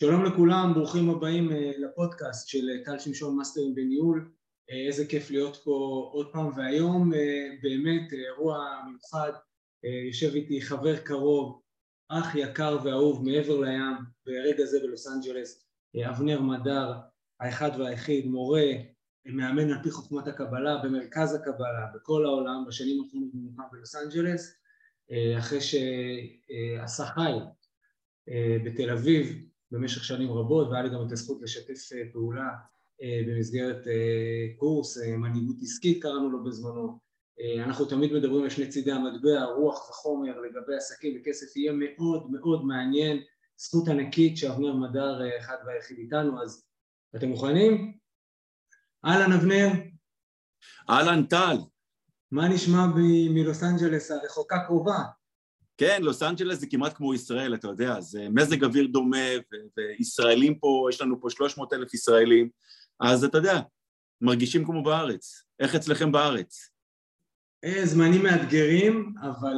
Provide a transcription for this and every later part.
שלום לכולם, ברוכים הבאים לפודקאסט של טל שמשון מאסטרים בניהול. איזה כיף להיות פה עוד פעם, והיום באמת אירוע מיוחד. יושב איתי חבר קרוב, אח יקר ואהוב מעבר לים, ברגע זה בלוס אנג'לס, אבנר מדר, האחד והיחיד, מורה, מאמן על פי חוכמת הקבלה, במרכז הקבלה, בכל העולם, בשנים האחרונות ממוקם בלוס אנג'לס, אחרי שעשה חייל בתל אביב, במשך שנים רבות, והיה לי גם את הזכות לשתף פעולה במסגרת קורס, מנהיגות עסקית קראנו לו בזמנו. אנחנו תמיד מדברים על שני צידי המטבע, רוח וחומר לגבי עסקים וכסף, יהיה מאוד מאוד מעניין, זכות ענקית שאבנר מדר אחד והיחיד איתנו, אז אתם מוכנים? אהלן אבנר. אהלן טל. מה נשמע מלוס אנג'לס הרחוקה קרובה? כן, לוס אנג'לס זה כמעט כמו ישראל, אתה יודע, זה מזג אוויר דומה, וישראלים פה, יש לנו פה 300,000 ישראלים, אז אתה יודע, מרגישים כמו בארץ. איך אצלכם בארץ? זמנים מאתגרים, אבל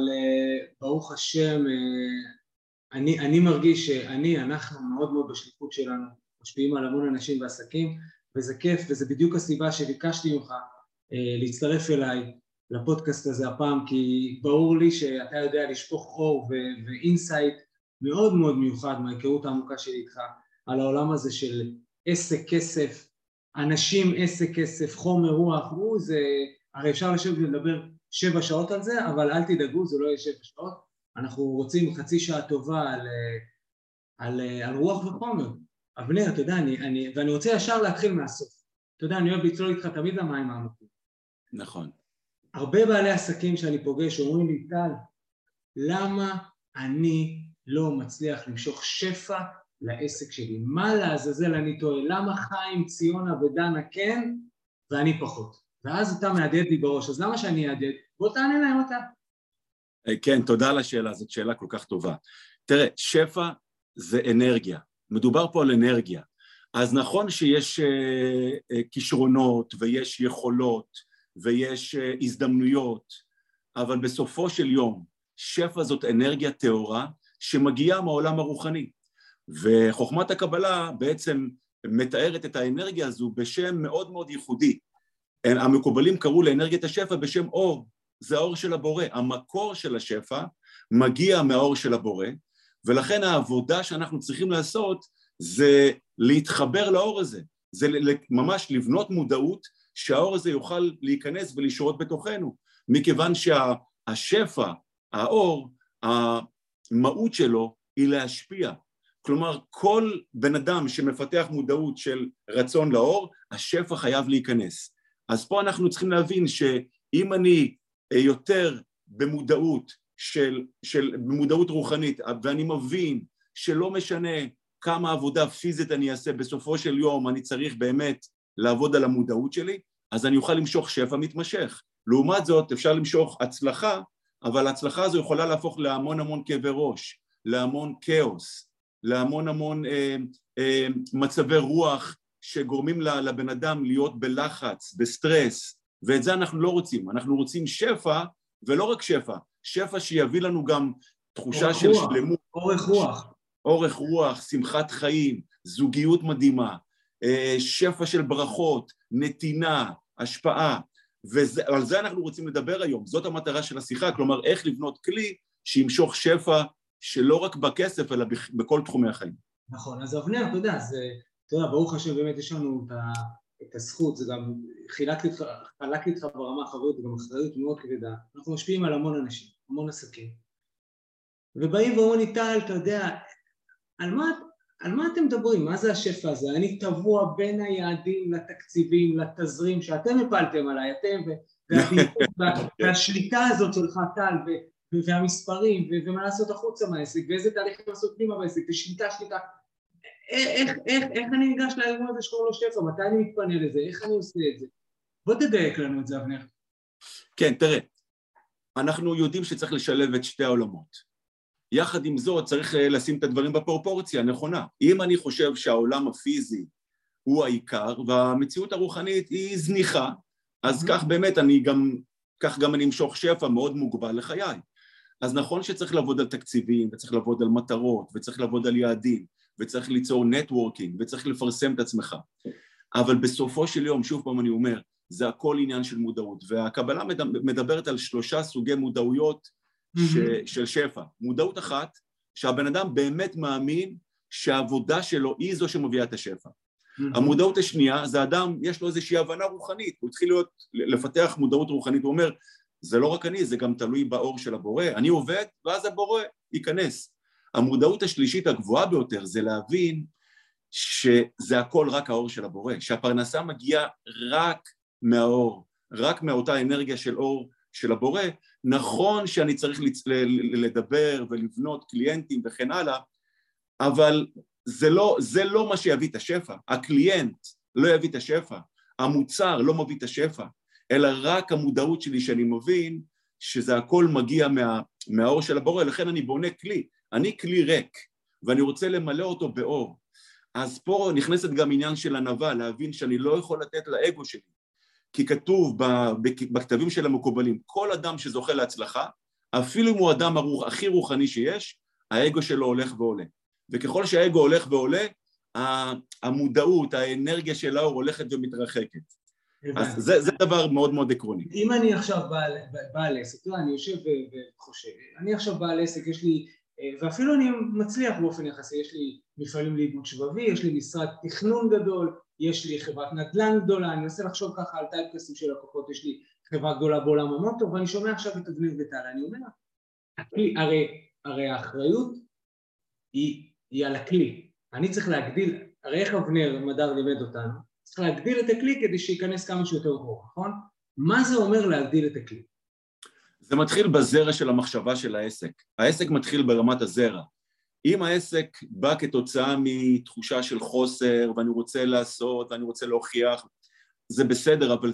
ברוך השם, אני מרגיש שאנחנו מאוד מאוד בשליחות שלנו, משפיעים על המון אנשים ועסקים, וזה כיף, וזה בדיוק הסיבה שביקשתי ממך להצטרף אליי, לפודקאסט הזה הפעם, כי ברור לי שאתה יודע לשפוך אור ואינסייט מאוד מאוד מיוחד מההיכרות העמוקה שלי איתך על העולם הזה של עסק כסף, אנשים עסק כסף, חומר רוח, הרי אפשר לשבת ולדבר 7 שעות על זה, אבל אל תדאגו, זה לא יהיה 7 שעות, אנחנו רוצים חצי שעה טובה על רוח וחומר. אבנר, אתה יודע, ואני רוצה ישר להתחיל מהסוף, אתה יודע, אני אוהב לצלול איתך תמיד למים העמוקים. נכון. הרבה בעלי עסקים שאני פוגש אומרים לי, טל, למה אני לא מצליח למשוך שפע לעסק שלי? מה לעזאזל אני טועה? למה חיים, ציונה ודנה כן, ואני פחות? ואז אתה מעדד לי בראש, אז למה שאני אעדד? בוא תענה להם אותה. כן, תודה על השאלה, זאת שאלה כל כך טובה. תראה, שפע זה אנרגיה, מדובר פה על אנרגיה. אז נכון שיש כישרונות ויש יכולות, ויש הזדמנויות, אבל בסופו של יום, שפע זאת אנרגיה טהורה שמגיעה מהעולם הרוחני. וחוכמת הקבלה בעצם מתארת את האנרגיה הזו בשם מאוד מאוד ייחודי. המקובלים קראו לאנרגיית השפע בשם אור, זה האור של הבורא. המקור של השפע מגיע מהאור של הבורא, ולכן העבודה שאנחנו צריכים לעשות זה להתחבר לאור הזה, זה ממש לבנות מודעות, שהאור הזה יוכל להיכנס ולשרות בתוכנו, מכיוון שהשפע, האור, המהות שלו היא להשפיע. כלומר, כל בן אדם שמפתח מודעות של רצון לאור, השפע חייב להיכנס. אז פה אנחנו צריכים להבין שאם אני יותר במודעות, במודעות רוחנית, ואני מבין שלא משנה כמה עבודה פיזית אני אעשה, בסופו של יום אני צריך באמת לעבוד על המודעות שלי, אז אני אוכל למשוך שפע מתמשך. לעומת זאת, אפשר למשוך הצלחה, אבל ההצלחה הזו יכולה להפוך להמון המון כאבי ראש, להמון כאוס, להמון המון מצבי רוח שגורמים לבן אדם להיות בלחץ, בסטרס, ואת זה אנחנו לא רוצים. אנחנו רוצים שפע, ולא רק שפע, שפע שיביא לנו גם תחושה של שלמות. אורך רוח. אורך רוח, שמחת חיים, זוגיות מדהימה, שפע של ברכות, נתינה, השפעה, ועל זה אנחנו רוצים לדבר היום, זאת המטרה של השיחה, כלומר איך לבנות כלי שימשוך שפע שלא רק בכסף אלא בכל תחומי החיים. נכון, אז אבנר, אתה יודע, ברוך השם באמת יש לנו את הזכות, זה גם חלק איתך ברמה החברית, זה גם אחריות מאוד כבדה, אנחנו משפיעים על המון אנשים, המון עסקים, ובאים ואומרים, טל, אתה יודע, על מה אתם מדברים? מה זה השפע הזה? אני טבוע בין היעדים לתקציבים, לתזרים, שאתם הפלתם עליי, אתם, והשליטה הזאת שלך, טל, והמספרים, ומה לעשות החוצה מהעסק, ואיזה תהליך לעשות פנימה בעסק, ושליטה. איך אני ניגש לאירוע הזה שקוראים לו שפע? מתי אני מתפנה לזה? איך אני עושה את זה? בוא תדייק לנו את זה, אבנר. כן, תראה, אנחנו יודעים שצריך לשלב את שתי העולמות. יחד עם זאת צריך לשים את הדברים בפרופורציה נכונה. אם אני חושב שהעולם הפיזי הוא העיקר והמציאות הרוחנית היא זניחה, אז כך באמת אני אמשוך שפע מאוד מוגבל לחיי. אז נכון שצריך לעבוד על תקציבים וצריך לעבוד על מטרות וצריך לעבוד על יעדים, וצריך ליצור נטוורקינג, וצריך לפרסם את עצמך. אבל בסופו של יום, שוב פעם אני אומר, זה הכל עניין של מודעות, והקבלה מדברת על 3 סוגי מודעויות של שפע. מודעות אחת, שהבן אדם באמת מאמין שהעבודה שלו היא זו שמביאה את השפע. המודעות השנייה, זה אדם, יש לו איזושהי הבנה רוחנית, הוא התחיל לפתח מודעות רוחנית, הוא אומר, זה לא רק אני, זה גם תלוי באור של הבורא, אני עובד, ואז הבורא ייכנס. המודעות השלישית הגבוהה ביותר, זה להבין שזה הכל רק האור של הבורא, שהפרנסה מגיעה רק מהאור, רק מאותה אנרגיה של אור של הבורא. נכון שאני צריך לדבר ולבנות קליינטים וכן הלאה, אבל זה לא מה שיביא את השפע. הקליינט לא יביא את השפע, המוצר לא מביא את השפע, אלא רק המודעות שלי שאני מבין שזה הכל מגיע מהאור של הבורא, לכן אני בונה כלי, אני כלי ריק, ואני רוצה למלא אותו באור. אז פה נכנסת גם עניין של ענווה, להבין שאני לא יכול לתת לאגו שלי, כי כתוב בכתבים של המקובלים, כל אדם שזוכה להצלחה, אפילו אם הוא אדם הכי רוחני שיש, האגו שלו הולך ועולה. וככל שהאגו הולך ועולה, המודעות, האנרגיה של האור הולכת ומתרחקת. אז זה דבר מאוד מאוד עקרוני. אם אני עכשיו בעל עסק, אני יושב וחושב, אני עכשיו בעל עסק, יש לי, ואפילו אני מצליח באופן יחסי, יש לי מפעלים לעיבוד שבבי, יש לי משרד תכנון גדול, יש לי חברת נדל"ן גדולה, אני אנסה לחשוב ככה על טייפקסים של לקוחות, יש לי חברה גדולה בעולם המוטו, ואני שומע עכשיו את אבנר וטל, אני אומר, הרי האחריות היא על הכלי, אני צריך להגדיל, הרי איך אבנר מדר לימד אותנו, צריך להגדיל את הכלי כדי שייכנס כמה שיותר אור, נכון? מה זה אומר להגדיל את הכלי? זה מתחיל בזרע של המחשבה של העסק, העסק מתחיל ברמת הזרע, אם העסק בא כתוצאה מתחושה של חוסר, ואני רוצה לעשות, ואני רוצה להוכיח, זה בסדר, אבל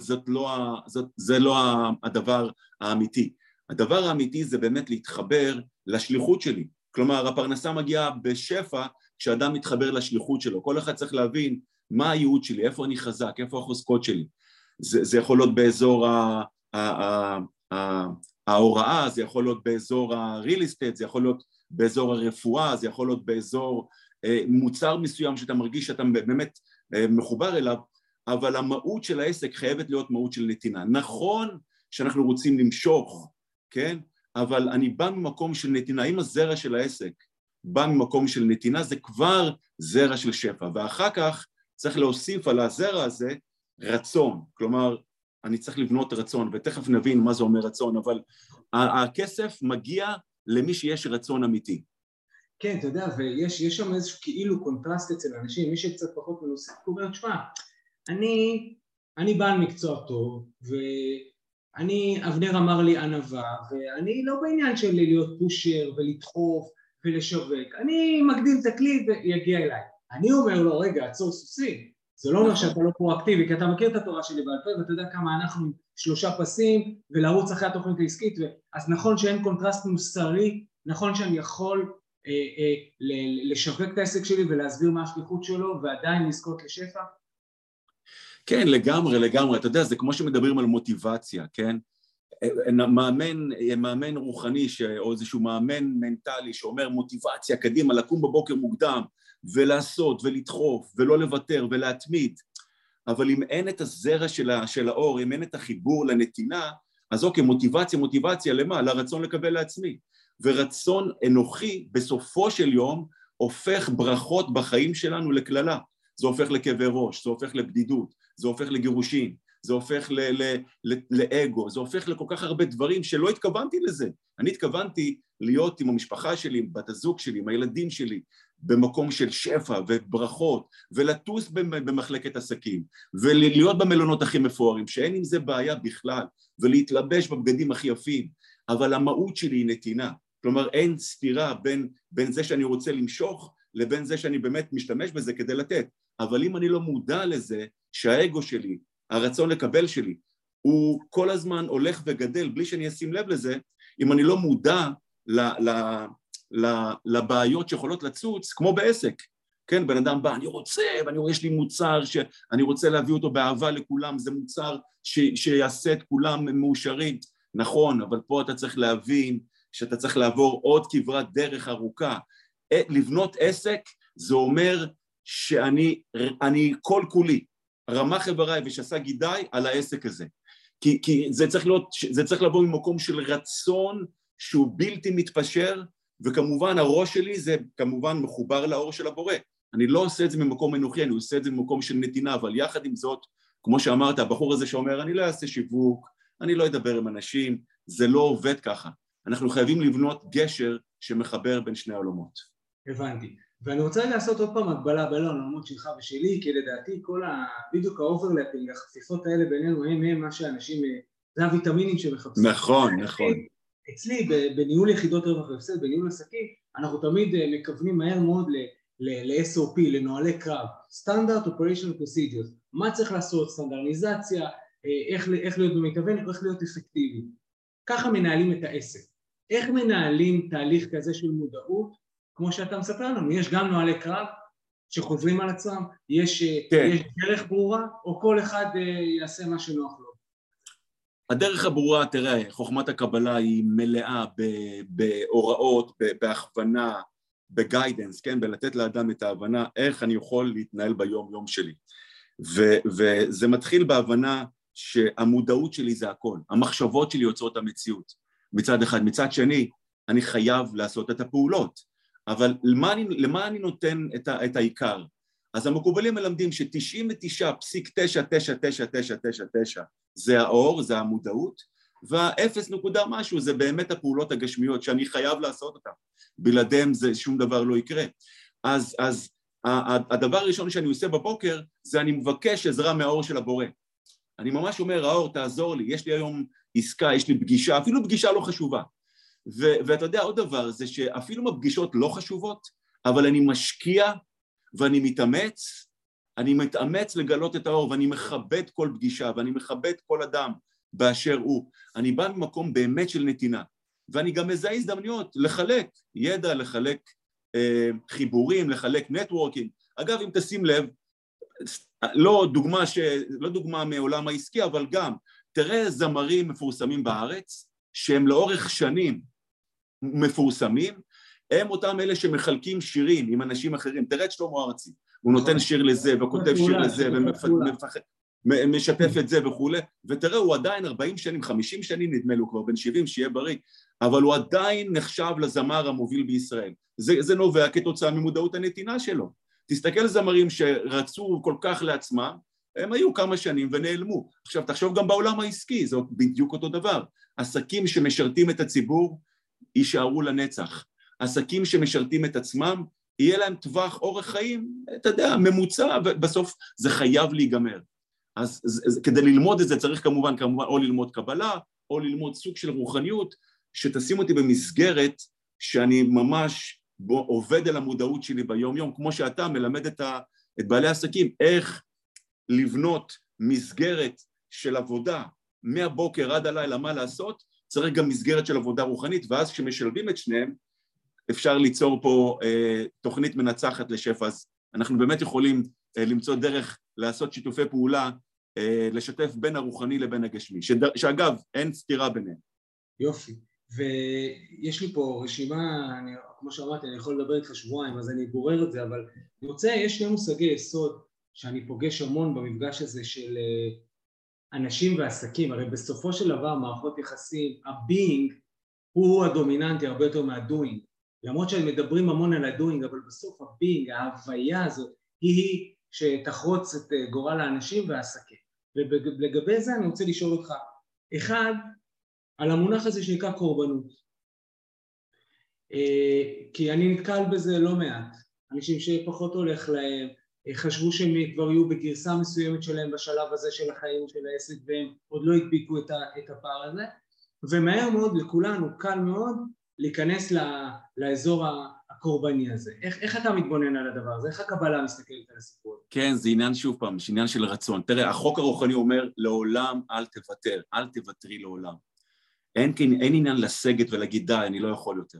זה לא הדבר האמיתי. הדבר האמיתי זה באמת להתחבר לשליחות שלי. כלומר, הפרנסה מגיעה בשפע כשאדם מתחבר לשליחות שלו. כל אחד צריך להבין מה הייעוד שלי, איפה אני חזק, איפה החוזקות שלי. זה יכול להיות באזור ההוראה, זה יכול להיות באזור הריל אסטייט, זה יכול להיות באזור הרפואה, זה יכול להיות באזור מוצר מסוים שאתה מרגיש שאתה באמת מחובר אליו, אבל המהות של העסק חייבת להיות מהות של נתינה. נכון שאנחנו רוצים למשוך, כן? אבל אני בא ממקום של נתינה. אם הזרע של העסק בא ממקום של נתינה, זה כבר זרע של שפע, ואחר כך צריך להוסיף על הזרע הזה רצון, כלומר אני צריך לבנות רצון, ותכף נבין מה זה אומר רצון, אבל הכסף מגיע למי שיש רצון אמיתי. כן, אתה יודע, ויש שם איזשהו כאילו קונטרסט אצל אנשים, מי שקצת פחות מנוסה, קוראים, תשמע, אני בעל מקצוע טוב, אבנר אמר לי ענווה, ואני לא בעניין שלי להיות פושר ולדחוף ולשווק, אני מגדיל את הכלי ויגיע אליי. אני אומר לו, רגע, עצור סוסים, זה לא אומר שאתה לא פרואקטיבי, כי אתה מכיר את התורה שלי בעל פה, ואתה יודע כמה אנחנו 3 פסים, ולרוץ אחרי התוכנית העסקית, אז נכון שאין קונטרסט מוסרי, נכון שאני יכול לשווק את העסק שלי, ולהסביר מה השליחות שלו, ועדיין לזכות לשפע? כן, לגמרי, אתה יודע, זה כמו שמדברים על מוטיבציה, כן? מאמן רוחני, או איזשהו מאמן מנטלי, שאומר מוטיבציה, קדימה, לקום בבוקר מוקדם, ולעשות, ולדחוף, ולא לוותר, ולהתמיד. אבל אם אין את הזרע של האור, אם אין את החיבור לנתינה, אז אוקיי, מוטיבציה למה? לרצון לקבל לעצמי. ורצון אנוכי, בסופו של יום, הופך ברכות בחיים שלנו לקללה. זה הופך לכאבי ראש, זה הופך לבדידות, זה הופך לגירושים, זה הופך לאגו, זה הופך לכל כך הרבה דברים שלא התכוונתי לזה. אני התכוונתי להיות עם המשפחה שלי, עם בת הזוג שלי, עם הילדים שלי, במקום של שפע וברכות, ולטוס במחלקת עסקים, ולהיות במלונות הכי מפוארים, שאין עם זה בעיה בכלל, ולהתלבש בבגדים הכי יפים, אבל המהות שלי היא נתינה, כלומר אין סתירה בין זה שאני רוצה למשוך, לבין זה שאני באמת משתמש בזה כדי לתת, אבל אם אני לא מודע לזה, שהאגו שלי, הרצון לקבל שלי, הוא כל הזמן הולך וגדל, בלי שאני אשים לב לזה, אם אני לא מודע לבעיות שיכולות לצוץ, כמו בעסק, כן, בן אדם בא, אני רוצה, יש לי מוצר שאני רוצה להביא אותו באהבה לכולם, זה מוצר שיעשה את כולם מאושרים, נכון, אבל פה אתה צריך להבין שאתה צריך לעבור עוד כברת דרך ארוכה, לבנות עסק זה אומר שאני כל כולי, רמה חבריי ושסה גידיי על העסק הזה. כי זה צריך לבוא ממקום של רצון שהוא בלתי מתפשר, וכמובן הראש שלי זה כמובן מחובר לאור של הבורא. אני לא עושה את זה ממקום אנוכי, אני עושה את זה ממקום של נתינה, אבל יחד עם זאת, כמו שאמרת, הבחור הזה שאומר, אני לא אעשה שיווק, אני לא אדבר עם אנשים, זה לא עובד ככה. אנחנו חייבים לבנות גשר שמחבר בין שני העולמות. הבנתי. ואני רוצה לעשות עוד פעם הגבלה בין העולמות שלך ושלי, כי לדעתי כל בדיוק האוברלפינג, החפיפות האלה בינינו, הם מה שאנשים, זה הוויטמינים שמחפשים. נכון, נכון. אצלי, בניהול יחידות רווח והפסד, בניהול עסקים, אנחנו תמיד מכוונים מהר מאוד ל-SOP, לנוהלי קרב, Standard Operational Procedures, מה צריך לעשות, סטנדרניזציה, איך להיות במכוון, איך להיות אפקטיבי. ככה מנהלים את העסק. איך מנהלים תהליך כזה של מודעות, כמו שאתה מספר לנו, יש גם נוהלי קרב שחוזרים על עצמם, יש דרך ברורה, או כל אחד יעשה מה שנוח לו? הדרך הברורה, תראה, חוכמת הקבלה היא מלאה בהוראות, בהכוונה, בגיידנס, כן, בלתת לאדם את ההבנה איך אני יכול להתנהל ביום יום שלי. וזה מתחיל בהבנה שהמודעות שלי זה הכל, המחשבות שלי יוצרות המציאות, מצד אחד. מצד שני, אני חייב לעשות את הפעולות, אבל למה אני נותן את העיקר? אז המקובלים מלמדים ש99.99999 זה האור, זה המודעות, והאפס נקודה משהו זה באמת הפעולות הגשמיות שאני חייב לעשות אותן, בלעדיהם זה שום דבר לא יקרה. אז הדבר הראשון שאני עושה בבוקר זה אני מבקש עזרה מהאור של הבורא. אני ממש אומר, האור תעזור לי, יש לי היום עסקה, יש לי פגישה, אפילו פגישה לא חשובה. ואתה יודע, עוד דבר זה שאפילו הפגישות לא חשובות, אבל אני משקיע ואני מתאמץ, אני מתאמץ לגלות את האור, ואני מכבד כל פגישה, ואני מכבד כל אדם באשר הוא. אני בא ממקום באמת של נתינה, ואני גם מזהה הזדמנויות לחלק ידע, לחלק חיבורים, לחלק נטוורקינג. אגב, אם תשים לב, לא דוגמה מעולם העסקי, אבל גם, תראה זמרים מפורסמים בארץ, שהם לאורך שנים מפורסמים, הם אותם אלה שמחלקים שירים עם אנשים אחרים. תראה את שלמה ארצי, הוא נותן שיר לזה וכותב שיר לזה ומשתף את זה וכו'. ותראה, הוא עדיין 40 שנים, 50 שנים נדמה לו כבר, בן 70 שיהיה בריא, אבל הוא עדיין נחשב לזמר המוביל בישראל. זה נובע כתוצאה ממודעות הנתינה שלו. תסתכל זמרים שרצו כל כך לעצמם, הם היו כמה שנים ונעלמו. עכשיו תחשוב גם בעולם העסקי, זה בדיוק אותו דבר. עסקים שמשרתים את הציבור יישארו לנצח. עסקים שמשרתים את עצמם, יהיה להם טווח אורך חיים, אתה יודע, ממוצע, ובסוף זה חייב להיגמר. אז כדי ללמוד את זה צריך כמובן או ללמוד קבלה, או ללמוד סוג של רוחניות, שתשים אותי במסגרת שאני ממש עובד על המודעות שלי ביום יום, כמו שאתה מלמד את בעלי העסקים, איך לבנות מסגרת של עבודה, מהבוקר עד הלילה מה לעשות, צריך גם מסגרת של עבודה רוחנית, ואז כשמשלבים את שניהם, אפשר ליצור פה תוכנית מנצחת לשפע. אז אנחנו באמת יכולים למצוא דרך לעשות שיתופי פעולה, לשתף בין הרוחני לבין הגשמי, שאגב, אין סתירה ביניהם. יופי, ויש לי פה רשימה, כמו שאמרתי, אני יכול לדבר איתך שבועיים, אז אני בורר את זה, אבל אני רוצה, יש שני מושגי יסוד שאני פוגש המון במפגש הזה של אנשים ועסקים, הרי בסופו של דבר מערכות יחסים, הביינג הוא הדומיננטי הרבה יותר מהדוינג, למרות שהם מדברים המון על הדוינג, אבל בסוף הביינג, ההוויה הזאת, היא שתחרוץ את גורל האנשים והעסקים. ולגבי זה אני רוצה לשאול אותך, אחד, על המונח הזה שנקרא קורבנות. כי אני נתקל בזה לא מעט. אנשים שפחות הולך להם, חשבו שהם כבר יהיו בגרסה מסוימת שלהם בשלב הזה של החיים של העסק, והם עוד לא הדביקו את הפער הזה. ומהר מאוד לכולנו, קל מאוד, להיכנס לאזור הקורבני הזה. איך אתה מתבונן על הדבר הזה? איך הקבלה מסתכלת על הסיפור? כן, זה עניין שוב פעם, עניין של רצון. תראה, החוק הרוחני אומר, לעולם אל תוותר, אל תוותרי לעולם. אין עניין לסגת ולהגיד, די, אני לא יכול יותר.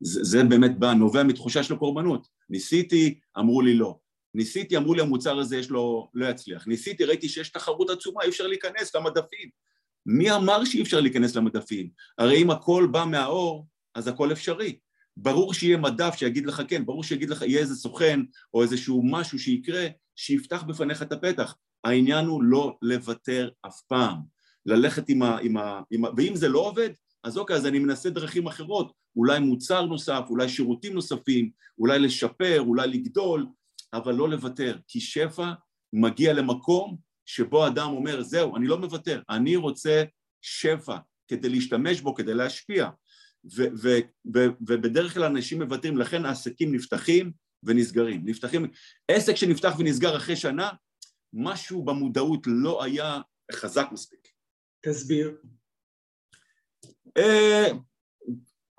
זה באמת בא, נובע מתחושה של קורבנות. ניסיתי, אמרו לי לא. ניסיתי, אמרו לי, המוצר הזה יש לו, לא יצליח. ניסיתי, ראיתי שיש תחרות עצומה, אי אפשר להיכנס למדפים. מי אמר שאי אפשר להיכנס למדפים? הרי אם הכל בא מהאור, אז הכל אפשרי. ברור שיהיה מדף שיגיד לך כן, ברור שיגיד לך יהיה איזה סוכן או איזשהו משהו שיקרה שיפתח בפניך את הפתח. העניין הוא לא לוותר אף פעם, ללכת ואם זה לא עובד, אז אוקיי, אז אני מנסה דרכים אחרות, אולי מוצר נוסף, אולי שירותים נוספים, אולי לשפר, אולי לגדול, אבל לא לוותר, כי שפע מגיע למקום שבו אדם אומר, זהו, אני לא מוותר, אני רוצה שפע כדי להשתמש בו, כדי להשפיע. ובדרך כלל אנשים מוותרים, לכן העסקים נפתחים ונסגרים. עסק שנפתח ונסגר אחרי שנה, משהו במודעות לא היה חזק מספיק. תסביר.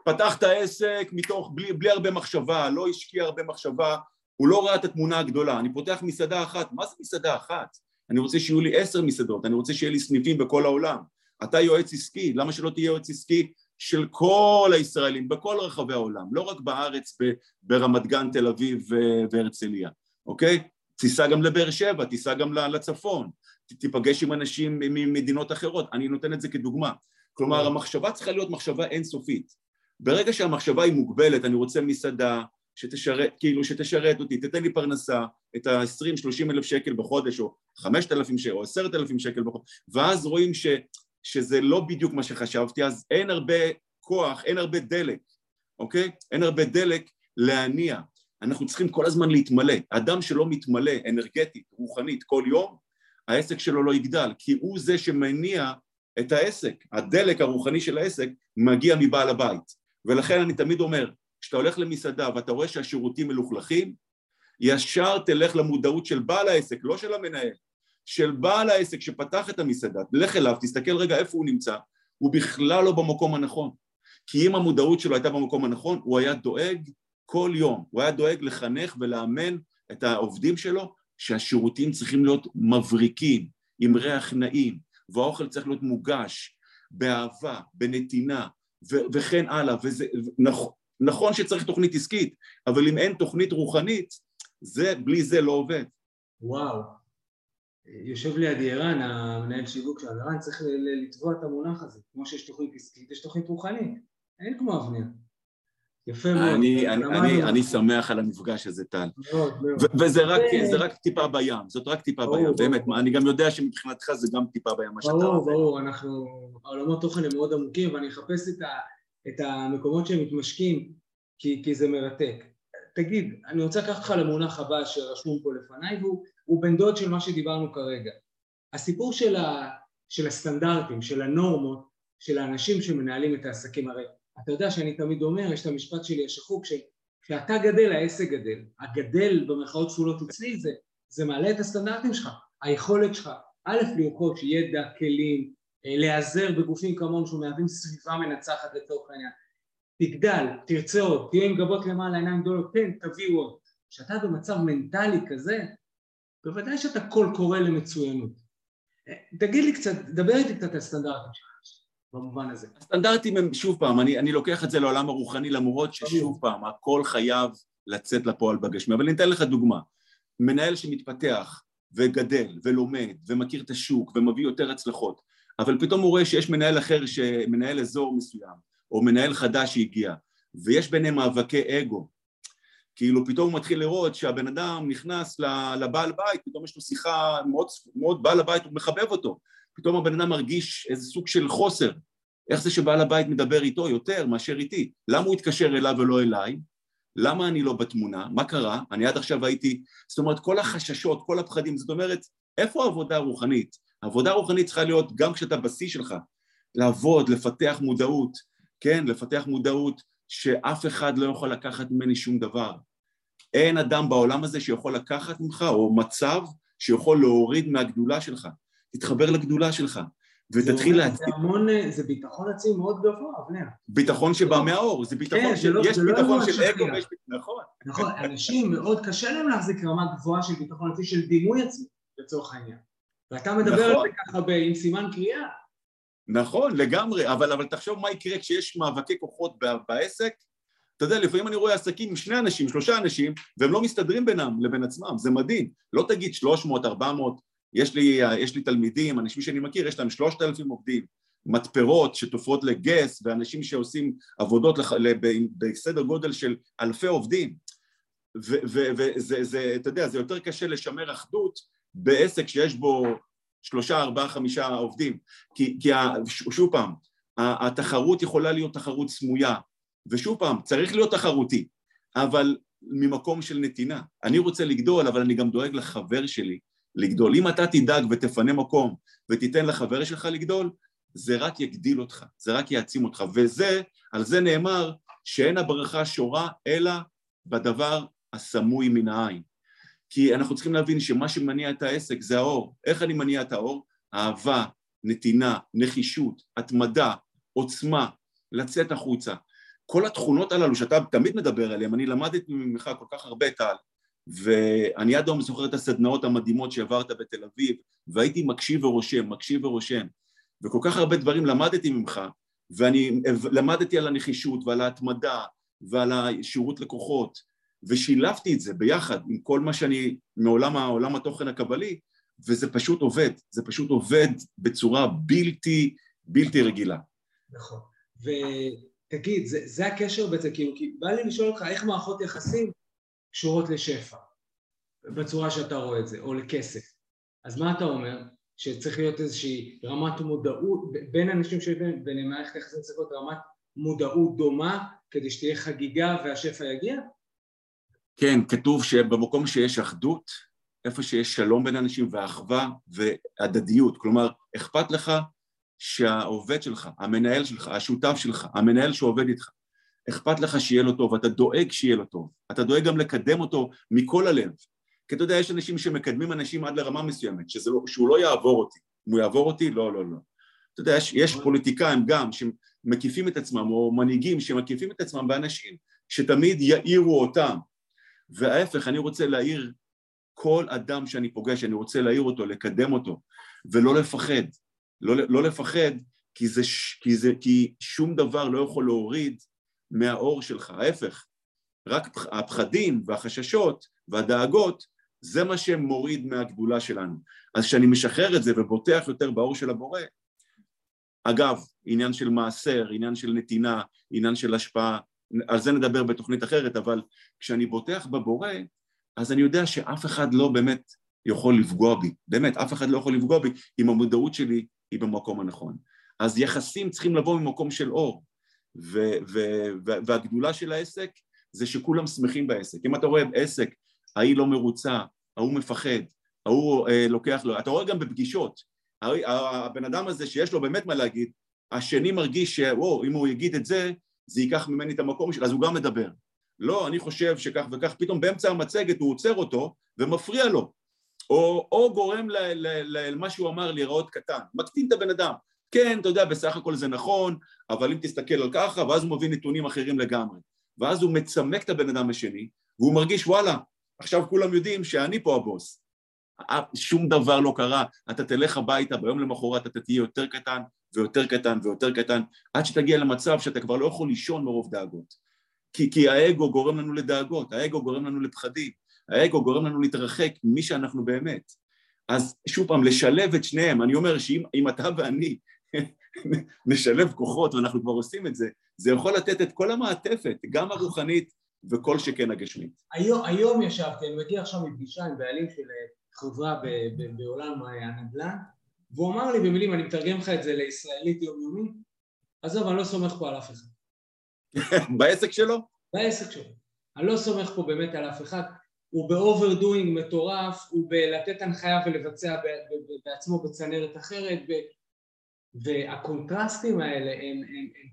פתח את העסק בלי הרבה מחשבה, לא השקיע הרבה מחשבה, הוא לא ראה את התמונה הגדולה. אני פותח מסעדה אחת, מה זה מסעדה אחת? אני רוצה שיהיו לי 10 מסעדות, אני רוצה שיהיה לי סניפים בכל העולם. אתה יועץ עסקי, למה שלא תהיה יועץ עסקי של כל הישראלים, בכל רחבי העולם, לא רק בארץ, ברמת גן, תל אביב והרצליה, אוקיי? תיסע גם לבאר שבע, תיסע גם לצפון, תיפגש עם אנשים ממדינות אחרות, אני נותן את זה כדוגמה. כלומר, המחשבה צריכה להיות מחשבה אינסופית. ברגע שהמחשבה היא מוגבלת, אני רוצה מסעדה שתשרת, כאילו שתשרת אותי, תתן לי פרנסה, את ה-20,000-30,000 שקל בחודש, או 5,000 שקל, או 10,000 שקל בחודש, ואז רואים שזה לא בדיוק מה שחשבתי, אז אין הרבה כוח, אין הרבה דלק, אוקיי? אין הרבה דלק להניע. אנחנו צריכים כל הזמן להתמלא. אדם שלא מתמלא, אנרגטית, רוחנית, כל יום, העסק שלו לא יגדל, כי הוא זה שמניע את העסק. הדלק הרוחני של העסק מגיע מבעל הבית. ולכן אני תמיד אומר, כשאתה הולך למסעדה ואתה רואה שהשירותים מלוכלכים, ישר תלך למודעות של בעל העסק, לא של המנהל, של בעל העסק שפתח את המסעדה, לך אליו, תסתכל רגע איפה הוא נמצא, הוא בכלל לא במקום הנכון. כי אם המודעות שלו הייתה במקום הנכון, הוא היה דואג כל יום, הוא היה דואג לחנך ולאמן את העובדים שלו, שהשירותים צריכים להיות מבריקים, עם ריח נעים, והאוכל צריך להיות מוגש, באהבה, בנתינה, וכן הלאה, וזה נכון שצריך תוכנית עסקית, אבל אם אין תוכנית רוחנית, בלי זה לא עובד. וואו. יושב לידי ערן, המנהל שיווק של ערן, צריך לתבוע את המונח הזה, כמו שיש תוכנית עסקית, יש תוכנית רוחנית, אין כמו אבנר. יפה מאוד. אני שמח על המפגש הזה, טל. וזה רק טיפה בים, זאת רק טיפה בים, באמת, אני גם יודע שמבחינתך זה גם טיפה בים, מה שאתה עושה. ברור, ברור, העולמות תוכן הם מאוד עמוקים, ואני אחפש את המקומות שהם מתמשקים, כי זה מרתק. תגיד, אני רוצה לקחת לך למונח הבא שרשום פה לפניי, והוא בן דוד של מה שדיברנו כרגע. הסיפור של הסטנדרטים, של הנורמות, של האנשים שמנהלים את העסקים. הרי אתה יודע שאני תמיד אומר, יש את המשפט שלי השחוק, כשאתה גדל, העסק גדל. הגדל במרכאות כפולות אצלי, זה מעלה את הסטנדרטים שלך, היכולת שלך, א' לרכוש ידע, כלים, להיעזר בגופים כמונו שמהווים סביבה מנצחת לתוך העניין. תגדל, תרצה עוד, תהיה עם גבות למעלה, עיניים גדולות, כן, תביאו עוד. כשאתה במצב מנטלי כזה, בוודאי שאתה קול קורא למצוינות. תגיד לי קצת, דבר איתי קצת על הסטנדרטים שלך, במובן הזה. הסטנדרטים הם, שוב פעם, אני לוקח את זה לעולם הרוחני, למרות ששוב פעם, הכל חייב לצאת לפועל בגשמי. אבל אני אתן לך דוגמה. מנהל שמתפתח וגדל ולומד ומכיר את השוק ומביא יותר הצלחות, אבל פתאום הוא רואה שיש מנהל אחר שמנהל אזור מסוים. או מנהל חדש שהגיע, ויש ביניהם מאבקי אגו. כאילו פתאום הוא מתחיל לראות שהבן אדם נכנס לבעל בית, פתאום יש לו שיחה מאוד בעל הבית, הוא מחבב אותו. פתאום הבן אדם מרגיש איזה סוג של חוסר. איך זה שבעל הבית מדבר איתו יותר מאשר איתי? למה הוא התקשר אליו ולא אליי? למה אני לא בתמונה? מה קרה? אני עד עכשיו הייתי... זאת אומרת, כל החששות, כל הפחדים, זאת אומרת, איפה העבודה הרוחנית? העבודה הרוחנית צריכה להיות גם כשאתה בשיא שלך, לעבוד, לפתח מודעות, כן, לפתח מודעות שאף אחד לא יכול לקחת ממני שום דבר. אין אדם בעולם הזה שיכול לקחת ממך, או מצב שיכול להוריד מהגדולה שלך. תתחבר לגדולה שלך, ותתחיל להצליח. זה ביטחון עצמי מאוד גבוה, אבנר. ביטחון שבא מהאור, זה ביטחון של אגו, נכון. אנשים מאוד קשה להם להחזיק רמה גבוהה של ביטחון עצמי, של דימוי עצמי, לצורך העניין. ואתה מדבר על זה ככה עם סימן קריאה. נכון, לגמרי, אבל תחשוב מה יקרה כשיש מאבקי כוחות בעסק. אתה יודע, לפעמים אני רואה עסקים עם 2 אנשים, 3 אנשים, והם לא מסתדרים בינם לבין עצמם, זה מדהים. לא תגיד 300, 400, יש לי תלמידים, אנשים שאני מכיר, יש להם 3,000 עובדים, מתפרות שתופרות לגס ואנשים שעושים עבודות בסדר גודל של אלפי עובדים, וזה, אתה יודע, זה יותר קשה לשמר אחדות בעסק שיש בו 3, 4, 5 עובדים, כי שוב פעם, התחרות יכולה להיות תחרות סמויה, ושוב פעם, צריך להיות תחרותי, אבל ממקום של נתינה. אני רוצה לגדול, אבל אני גם דואג לחבר שלי לגדול. אם אתה תדאג ותפנה מקום ותיתן לחבר שלך לגדול, זה רק יגדיל אותך, זה רק יעצים אותך, וזה, על זה נאמר שאין הברכה שורה אלא בדבר הסמוי מן העין. כי אנחנו צריכים להבין שמה שמניע את העסק זה האור. איך אני מניע את האור? אהבה, נתינה, נחישות, התמדה, עוצמה, לצאת החוצה. כל התכונות הללו שאתה תמיד מדבר עליהן, אני למדתי ממך כל כך הרבה, טל, ואני עד היום זוכר את הסדנאות המדהימות שעברת בתל אביב, והייתי מקשיב ורושם, מקשיב ורושם, וכל כך הרבה דברים למדתי ממך, ואני למדתי על הנחישות ועל ההתמדה ועל השירות לקוחות, ושילבתי את זה ביחד עם כל מה שאני מעולם התוכן הקבלי, וזה פשוט עובד, זה פשוט עובד בצורה בלתי רגילה. נכון, ותגיד, זה הקשר בעצם, כאילו, כי בא לי לשאול אותך איך מערכות יחסים קשורות לשפע, בצורה שאתה רואה את זה, או לכסף. אז מה אתה אומר? שצריך להיות איזושהי רמת מודעות, בין אנשים שבין מערכת יחסים צריך להיות רמת מודעות דומה, כדי שתהיה חגיגה והשפע יגיע? כן, כתוב שבמקום שיש אחדות, איפה שיש שלום בין אנשים ואחווה והדדיות, כלומר, אכפת לך שהעובד שלך, המנהל שלך, השותף שלך, המנהל שעובד איתך, אכפת לך שיהיה לו טוב, אתה דואג שיהיה לו טוב, אתה דואג גם לקדם אותו מכל הלב, כי אתה יודע, יש אנשים שמקדמים אנשים עד לרמה מסוימת, שהוא לא יעבור אותי, אם הוא יעבור אותי, לא. אתה יודע, יש פוליטיקאים גם שמקיפים את עצמם, או מנהיגים שמקיפים את עצמם באנשים שתמיד יאירו אותם, וההפך, אני רוצה להאיר כל אדם שאני פוגש, אני רוצה להאיר אותו, לקדם אותו, ולא לפחד, לא לפחד, כי שום דבר לא יכול להוריד מהאור שלך, ההפך, רק הפחדים והחששות והדאגות, זה מה שמוריד מהגדולה שלנו. אז כשאני משחרר את זה ובוטח יותר באור של הבורא, אגב, עניין של מעשר, עניין של נתינה, עניין של השפעה, על זה נדבר בתוכנית אחרת, אבל כשאני בוטח בבורא, אז אני יודע שאף אחד לא באמת יכול לפגוע בי, באמת, אף אחד לא יכול לפגוע בי, אם המודעות שלי היא במקום הנכון. אז יחסים צריכים לבוא ממקום של אור, והגדולה של העסק זה שכולם שמחים בעסק. אם אתה רואה עסק, ההיא לא מרוצה, ההוא מפחד, ההוא לוקח לו, אתה רואה גם בפגישות, הבן אדם הזה שיש לו באמת מה להגיד, השני מרגיש שוואו, אם הוא יגיד את זה, זה ייקח ממני את המקום, אז הוא גם מדבר. לא, אני חושב שכך וכך, פתאום באמצע המצגת הוא עוצר אותו ומפריע לו, או גורם למה שהוא אמר להיראות קטן, מקטין את הבן אדם. כן, אתה יודע, בסך הכל זה נכון, אבל אם תסתכל על ככה, ואז הוא מביא נתונים אחרים לגמרי, ואז הוא מצמק את הבן אדם השני, והוא מרגיש וואלה, עכשיו כולם יודעים שאני פה הבוס. שום דבר לא קרה, אתה תלך הביתה, ביום למחרת אתה תהיה יותר קטן, ויותר קטן, ויותר קטן, עד שתגיע למצב שאתה כבר לא יכול לישון מרוב דאגות. כי האגו גורם לנו לדאגות, האגו גורם לנו לפחדים, האגו גורם לנו להתרחק ממי שאנחנו באמת. אז שוב פעם, לשלב את שניהם, אני אומר שאם אתה ואני נשלב כוחות, ואנחנו כבר עושים את זה, זה יכול לתת את כל המעטפת, גם הרוחנית וכל שכן הגשמית. היום ישבתי, אני מגיע עכשיו מפגישה עם בעלים של חברה בעולם הנדל"ן, והוא אמר לי במילים, אני מתרגם לך את זה לישראלית יומיומי, אז אני לא סומך פה על אף אחד. בעסק שלו? בעסק שלו. אני לא סומך פה באמת על אף אחד, הוא באוברדוינג מטורף, הוא בלתת הנחיה ולבצע בעצמו בצנרת אחרת, והקונטרסטים האלה הם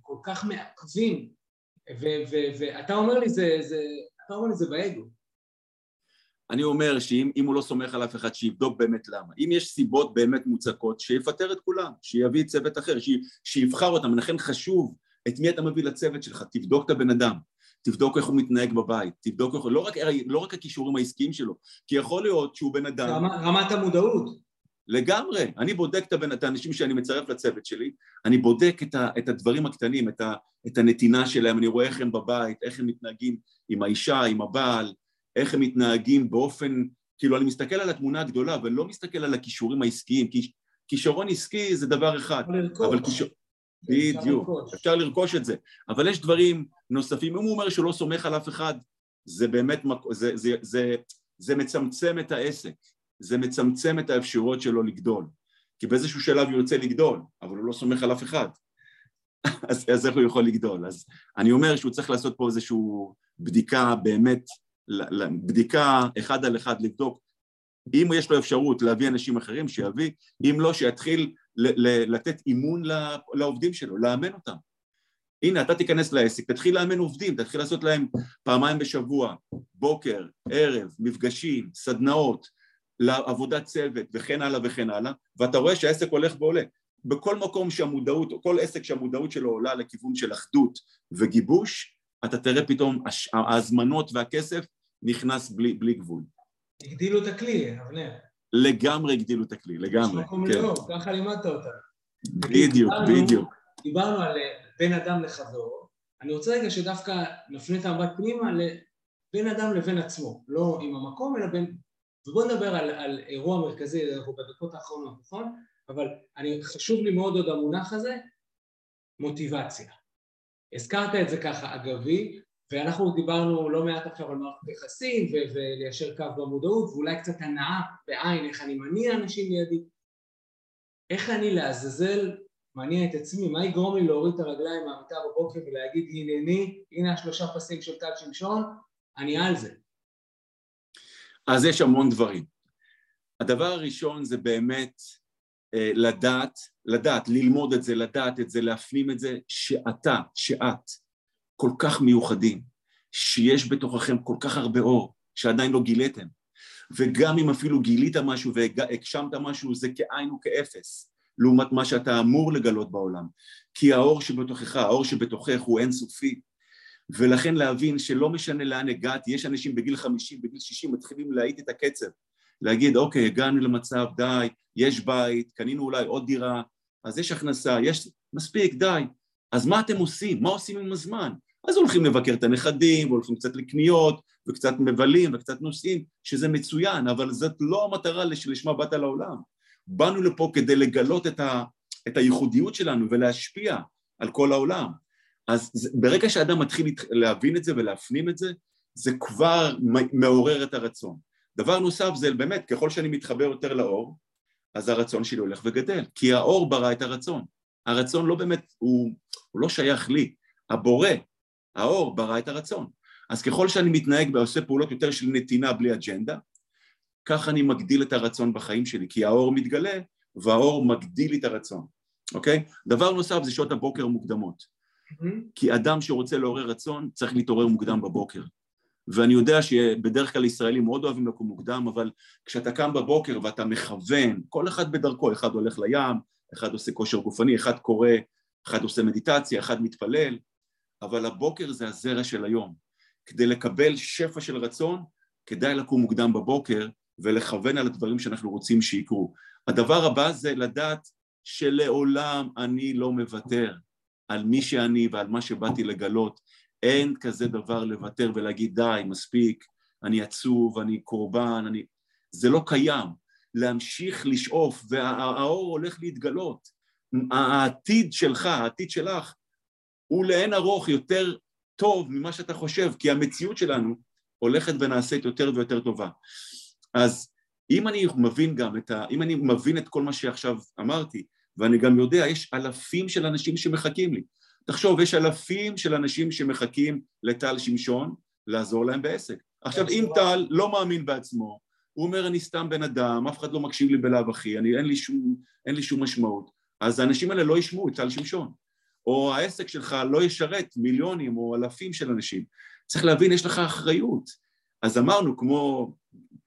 כל כך מעכבים, ואתה אומר לי זה באגו. אני אומר שאם הוא לא סומך על אף אחד, שיבדוק באמת למה. אם יש סיבות באמת מוצקות, שיפטר את כולם, שיביא צוות אחר, שיבחר אותם. ולכן חשוב את מי אתה מביא לצוות שלך, תבדוק את הבן אדם, תבדוק איך הוא מתנהג בבית, תבדוק איך הוא, לא רק הכישורים העסקיים שלו, כי יכול להיות שהוא בן אדם... רמת המודעות. לגמרי, אני בודק את האנשים שאני מצרף לצוות שלי, אני בודק את הדברים הקטנים, את הנתינה שלהם, אני רואה איך הם בבית, איך הם מתנהגים עם האישה, עם הבעל, איך הם מתנהגים באופן, כאילו אני מסתכל על התמונה הגדולה, ולא מסתכל על הכישורים העסקיים, כי כישרון עסקי זה דבר אחד, אבל כישרון, בדיוק, אפשר לרכוש את זה, אבל יש דברים נוספים. אם הוא אומר שלא סומך על אף אחד, זה באמת, זה מצמצם את העסק, זה מצמצם את האפשרויות שלו לגדול, כי באיזשהו שלב הוא יוצא לגדול, אבל הוא לא סומך על אף אחד, אז איך הוא יכול לגדול? אז אני אומר שהוא צריך לעשות פה איזושהי בדיקה באמת, בדיקה אחד על אחד, לבדוק, אם יש לו אפשרות להביא אנשים אחרים שיביא, אם לא שיתחיל לתת אימון לעובדים שלו, לאמן אותם. הנה, אתה תיכנס לעסק, תתחיל לאמן עובדים, תתחיל לעשות להם פעמיים בשבוע, בוקר, ערב, מפגשים, סדנאות, לעבודת צוות וכן הלאה וכן הלאה, ואתה רואה שהעסק הולך ועולה. בכל מקום שהמודעות, כל עסק שהמודעות שלו עולה לכיוון של אחדות וגיבוש, אתה תראה פתאום ההזמנות והכסף נכנס בלי גבול. הגדילו את הכלי, אבנר. לגמרי הגדילו את הכלי, לגמרי. יש מקום ללאור, ככה לימדת אותה. בדיוק, בדיוק. דיברנו על בין אדם לחברו, אני רוצה רגע שדווקא נפנה את המבט פנימה לבין אדם לבין עצמו, לא עם המקום, אלא בין... ובואו נדבר על אירוע מרכזי, אנחנו בדקות האחרונות, נכון? אבל חשוב לי מאוד עוד המונח הזה, מוטיבציה. הזכרת את זה ככה, אגבי, ואנחנו דיברנו לא מעט עכשיו על מערכת יחסים, וליישר קו במודעות, ואולי קצת הנאה בעין, איך אני מניע אנשים לידי. איך אני לעזאזל מניע את עצמי, מה יגרום לי להוריד את הרגליים מהמיטה בבוקר ולהגיד, הנני, הנה השלושה פסים של טל שמשון, אני על זה. אז יש המון דברים. הדבר הראשון זה באמת לדעת, ללמוד את זה, לדעת את זה, להפנים את זה, שאת, כל כך מיוחדים, שיש בתוככם כל כך הרבה אור, שעדיין לא גיליתם, וגם אם אפילו גילית משהו והגשמת משהו, זה כאין וכאפס, לעומת מה שאתה אמור לגלות בעולם, כי האור שבתוכך, האור שבתוכך הוא אינסופי, ולכן להבין שלא משנה לאן הגעתי, יש אנשים בגיל 50, בגיל 60, מתחילים להעיט את הקצב, להגיד, אוקיי, הגענו למצב, די, יש בית, קנינו אולי עוד דירה, אז יש הכנסה, יש מספיק, די, אז מה אתם עושים? מה עושים עם הזמן? אז הולכים לבקר את הנכדים, הולכים קצת לקניות, וקצת מבלים, וקצת נוסעים, שזה מצוין, אבל זאת לא המטרה לשמה באת לעולם. באנו לפה כדי לגלות את הייחודיות שלנו, ולהשפיע על כל העולם. אז ברגע שאדם מתחיל להבין את זה ולהפנים את זה, זה כבר מעורר את הרצון. דבר נוסף זה באמת, ככל שאני מתחבר יותר לאור, אז הרצון שלי הולך וגדל, כי האור ברא את הרצון. הרצון לא באמת, הוא לא שייך לי, הבורא, האור ברא את הרצון. אז ככל שאני מתנהג ועושה פעולות יותר של נתינה בלי אג'נדה, כך אני מגדיל את הרצון בחיים שלי, כי האור מתגלה והאור מגדיל את הרצון, אוקיי? דבר נוסף זה שעות הבוקר מוקדמות. כי אדם שרוצה לעורר רצון צריך להתעורר מוקדם בבוקר, ואני יודע שבדרך כלל ישראלים מאוד אוהבים לקום מוקדם, אבל כשאתה קם בבוקר ואתה מכוון, כל אחד בדרכו, אחד הולך לים, אחד עושה כושר גופני, אחד קורא, אחד עושה מדיטציה, אחד מתפלל, אבל הבוקר זה הזרע של היום. כדי לקבל שפע של רצון, כדאי לקום מוקדם בבוקר ולכוון על הדברים שאנחנו רוצים שיקרו. הדבר הבא זה לדעת שלעולם אני לא מוותר על מי שאני ועל מה שבאתי לגלות. אין כזה דבר לוותר ולהגיד די, מספיק, אני עצוב, אני קורבן, זה לא קיים. להמשיך לשאוף, והאור הולך להתגלות. העתיד שלך, העתיד שלך, הוא לאין ארוך יותר טוב ממה שאתה חושב, כי המציאות שלנו הולכת ונעשית יותר ויותר טובה. אז אם אני מבין גם אם אני מבין את כל מה שעכשיו אמרתי, ואני גם יודע, יש אלפים של אנשים שמחכים לי. תחשוב, יש אלפים של אנשים שמחכים לטל שמשון, לעזור להם בעסק. עכשיו, אם טל לא מאמין בעצמו, הוא אומר, אני סתם בן אדם, אף אחד לא מקשיב לי בלב אחי, אין לי שום משמעות. אז האנשים האלה לא ישמעו את טל שמשון. או העסק שלך לא ישרת מיליונים או אלפים של אנשים. צריך להבין, יש לך אחריות. אז אמרנו, כמו,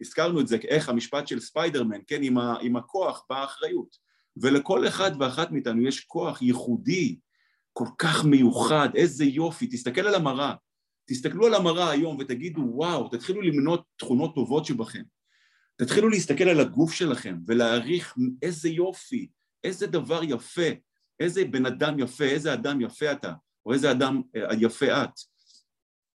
הזכרנו את זה, איך המשפט של ספיידרמן, כן, עם הכוח באה אחריות. ולכל אחד ואחת מאיתנו יש כוח ייחודי, כל כך מיוחד, איזה יופי, תסתכל על המראה, תסתכלו על המראה היום ותגידו וואו, תתחילו למנות תכונות טובות שבכם, תתחילו להסתכל על הגוף שלכם ולהעריך איזה יופי, איזה דבר יפה, איזה בן אדם יפה, איזה אדם יפה אתה, או איזה אדם יפה את,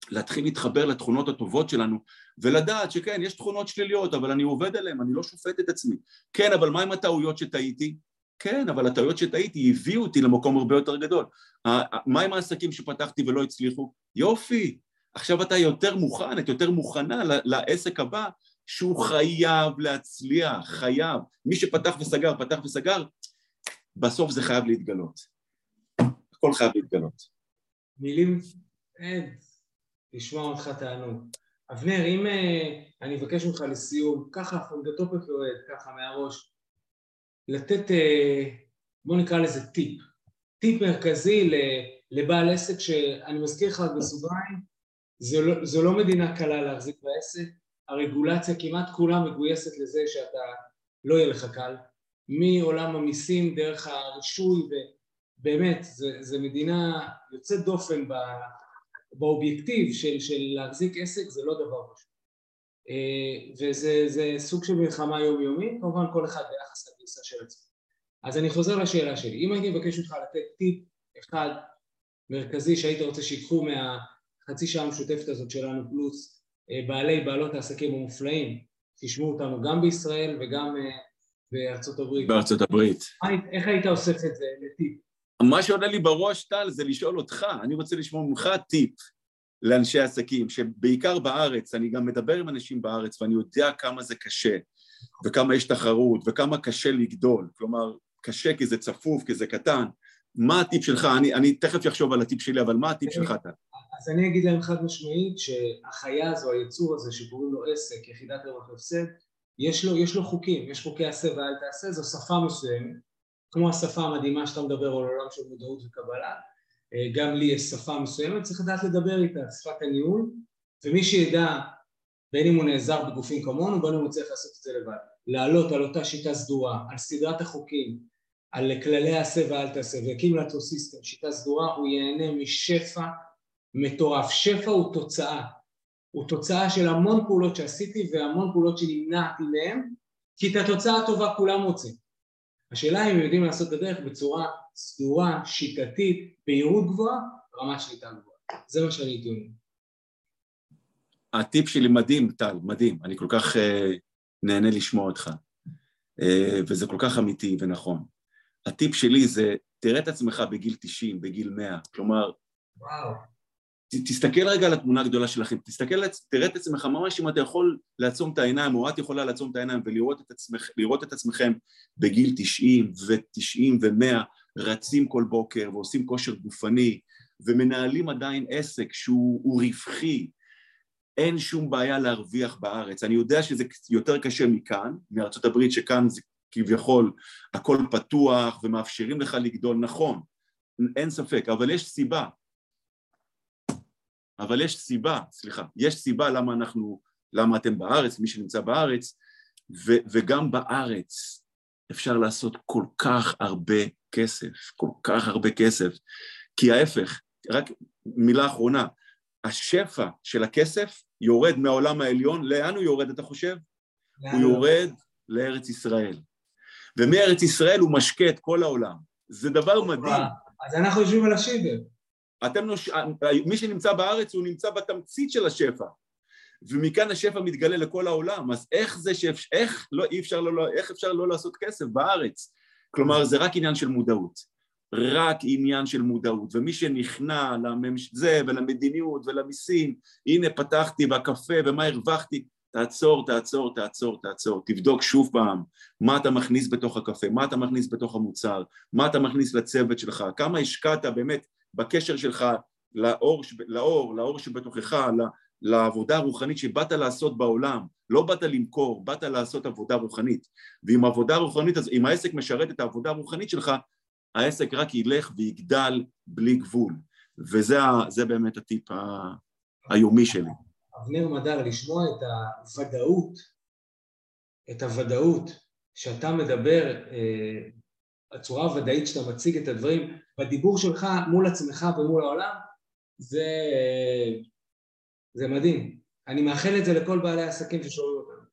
להתחיל להתחבר לתכונות הטובות שלנו, ולדעת שכן, יש תכונות שליליות, אבל אני עובד עליהן, אני לא שופט את עצמי. כן, אבל מה עם הטעויות שטעיתי? כן, אבל הטעויות שטעיתי הביאו אותי למקום הרבה יותר גדול. מה עם העסקים שפתחתי ולא הצליחו? יופי, עכשיו אתה יותר מוכן, את יותר מוכנה לעסק הבא, שהוא חייב להצליח, חייב. מי שפתח וסגר, פתח וסגר, בסוף זה חייב להתגלות. הכל חייב להתגלות. מילים, עד, לשמוע אותך תענו. אבנר, אם אני אבקש ממך לסיום, ככה פונדטופק יועד, ככה מהראש, לתת, בוא נקרא לזה טיפ, טיפ מרכזי לבעל עסק שאני מזכיר לך בסוגריים, זו לא מדינה קלה להחזיק בעסק, הרגולציה כמעט כולה מגויסת לזה שאתה לא יהיה לך קל, מעולם המיסים דרך הרישוי, ובאמת זו מדינה יוצאת דופן באובייקטיב של להחזיק עסק, זה לא דבר פשוט. וזה סוג של מלחמה יומיומית, כמובן כל אחד ביחס לגריסה של עצמו. אז אני חוזר לשאלה שלי, אם הייתי מבקש אותך לתת טיפ אחד מרכזי שהיית רוצה שיקחו מהחצי שעה המשותפת הזאת שלנו, פלוס בעלי בעלות העסקים המופלאים, תשמעו אותנו גם בישראל וגם בארצות הברית. בארצות הברית. איך היית אוסף את זה לטיפ? מה שעולה לי בראש, טל, זה לשאול אותך, אני רוצה לשמוע ממך טיפ. לאנשי עסקים, שבעיקר בארץ, אני גם מדבר עם אנשים בארץ, ואני יודע כמה זה קשה, וכמה יש תחרות, וכמה קשה לגדול, כלומר, קשה כי זה צפוף, כי זה קטן, מה הטיפ שלך? אני תכף יחשוב על הטיפ שלי, אבל מה הטיפ שלך? אז אני אגיד להם חד משמעית, שהחיה הזו, היצור הזה, שקוראים לו עסק, יחידת רווח והפסד, יש לו חוקים, יש חוקי עשה ואל תעשה, זו שפה מסוימת, כמו השפה המדהימה שאתה מדבר על עולם של מודעות וקבלה, גם לי יש שפה מסוימת, צריך לדעת לדבר איתה, שפת הניהול, ומי שידע, בין אם הוא נעזר בגופים כמונו, בין אם הוא צריך לעשות את זה לבד, לעלות על אותה שיטה סדורה, על סדרת החוקים, על כללי העשה ואל תעשה, והקים לעצמו סיסטם, שיטה סדורה, הוא ייהנה משפע מטורף. שפע הוא תוצאה, של המון פעולות שעשיתי, והמון פעולות שנמנעתי מהם, כי את התוצאה הטובה כולם רוצים. השאלה אם הם יודעים לעשות את הדרך בצורה סדורה, שיטתית, בהירות גבוהה, רמת שליטה גבוהה. זה מה שאני אתיון. הטיפ שלי מדהים, טל, מדהים. אני כל כך נהנה לשמוע אותך. וזה כל כך אמיתי ונכון. הטיפ שלי זה, תראה את עצמך בגיל 90, בגיל 100. כלומר, וואו. תסתכל רגע על התמונה הגדולה שלכם. תראה את עצמך ממש אם אתה יכול לעצום את העיניים, או את יכולה לעצום את העיניים ולראות את עצמך, בגיל 90 ו-90 ו-100 רצים כל בוקר ועושים כושר גופני ומנהלים עדיין עסק שהוא רווחי. אין שום בעיה להרוויח בארץ. אני יודע שזה יותר קשה מכאן, מארצות הברית, שכאן זה כביכול הכל פתוח ומאפשרים לך לגדול, נכון, אין ספק, אבל יש סיבה. אבל יש סיבה, יש סיבה למה אתם בארץ, מי שנמצא בארץ, וגם בארץ אפשר לעשות כל כך הרבה כסף, כי ההפך, רק מילה אחרונה, השפע של הכסף יורד מהעולם העליון, לאן הוא יורד, אתה חושב? הוא יורד לארץ ישראל, ומארץ ישראל הוא משקה את כל העולם, זה דבר מדהים. אז אנחנו יושבים על השיבר. מי שנמצא בארץ הוא נמצא בתמצית של השפע, ומכאן השפע מתגלה לכל העולם. אז איך אפשר לא לעשות כסף בארץ? כלומר, זה רק עניין של מודעות, ומי שנכנע לזה ולמדיניות ולמיסים, הנה פתחתי והקפה ומה הרווחתי, תעצור, תבדוק שוב פעם, מה אתה מכניס בתוך הקפה, מה אתה מכניס בתוך המוצר, מה אתה מכניס לצוות שלך, כמה השקעת באמת בקשר שלך לאור שבתוכך, לעבודה הרוחנית שבאת לעשות בעולם. לא באת למכור, באת לעשות עבודה רוחנית. ואם העבודה הרוחנית, אז אם העסק משרת את העבודה הרוחנית שלך, העסק רק ילך ויגדל בלי גבול. וזה באמת הטיפ היומי שלי. אבנר מדר, לשמוע את הוודאות, שאתה מדבר, הצורה הוודאית שאתה מציג את הדברים, בדיבור שלך מול עצמך ומול העולם, זה מדהים. אני מאחל את זה לכל בעלי העסקים ששומעים אותם.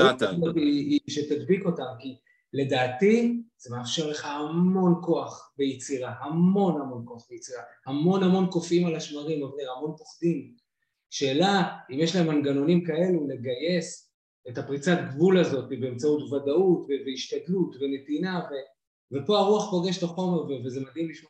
הוודאות היא שתדביק אותם, כי לדעתי זה מאפשר לך המון כוח ביצירה, המון קופאים על השמרים, המון פוחדים. שאלה אם יש להם מנגנונים כאלו לגייס את הפריצת גבול הזאת באמצעות ודאות והשתדלות ונתינה, ופה הרוח פוגש את החומר, וזה מדהים לשמוע.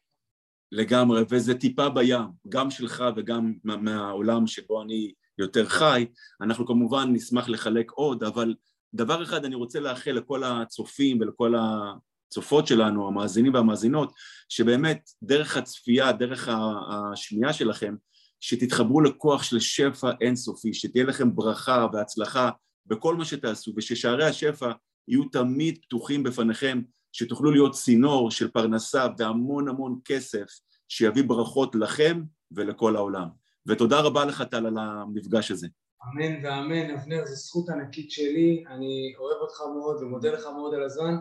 לגמרי, וזה טיפה בים, גם שלך וגם מהעולם שבו אני יותר חי. אנחנו כמובן נשמח לחלק עוד, אבל דבר אחד אני רוצה לאחל לכל הצופים ולכל הצופות שלנו, המאזינים והמאזינות, שבאמת דרך הצפייה, דרך השמיעה שלכם, שתתחברו לכוח של שפע אינסופי, שתהיה לכם ברכה והצלחה בכל מה שתעשו, וששערי השפע יהיו תמיד פתוחים בפניכם, שתוכלו להיות צינור של פרנסה והמון המון כסף שיביא ברכות לכם ולכל העולם. ותודה רבה לך טל על המפגש הזה. אמן ואמן, אבנר, זו זכות ענקית שלי, אני אוהב אותך מאוד ומודה לך מאוד על הזמן,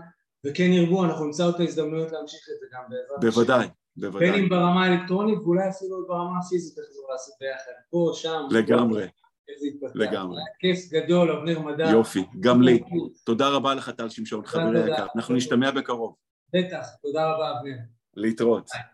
וכן ירבו, אנחנו נמצא את ההזדמנויות להמשיך את זה גם בעזרת. בוודאי, בוודאי. בין אם ברמה האלקטרונית ואולי אפילו ברמה הפיזית, תחזור לעשות ביחד, פה, שם. לגמרי, לגמרי. כיף גדול, אבנר מדר. יופי, גם לי. תודה רבה לך טל שמשון, חברי היקר. אנחנו נשתמע בקרוב. בטח, תודה רבה אבנר. להתראות.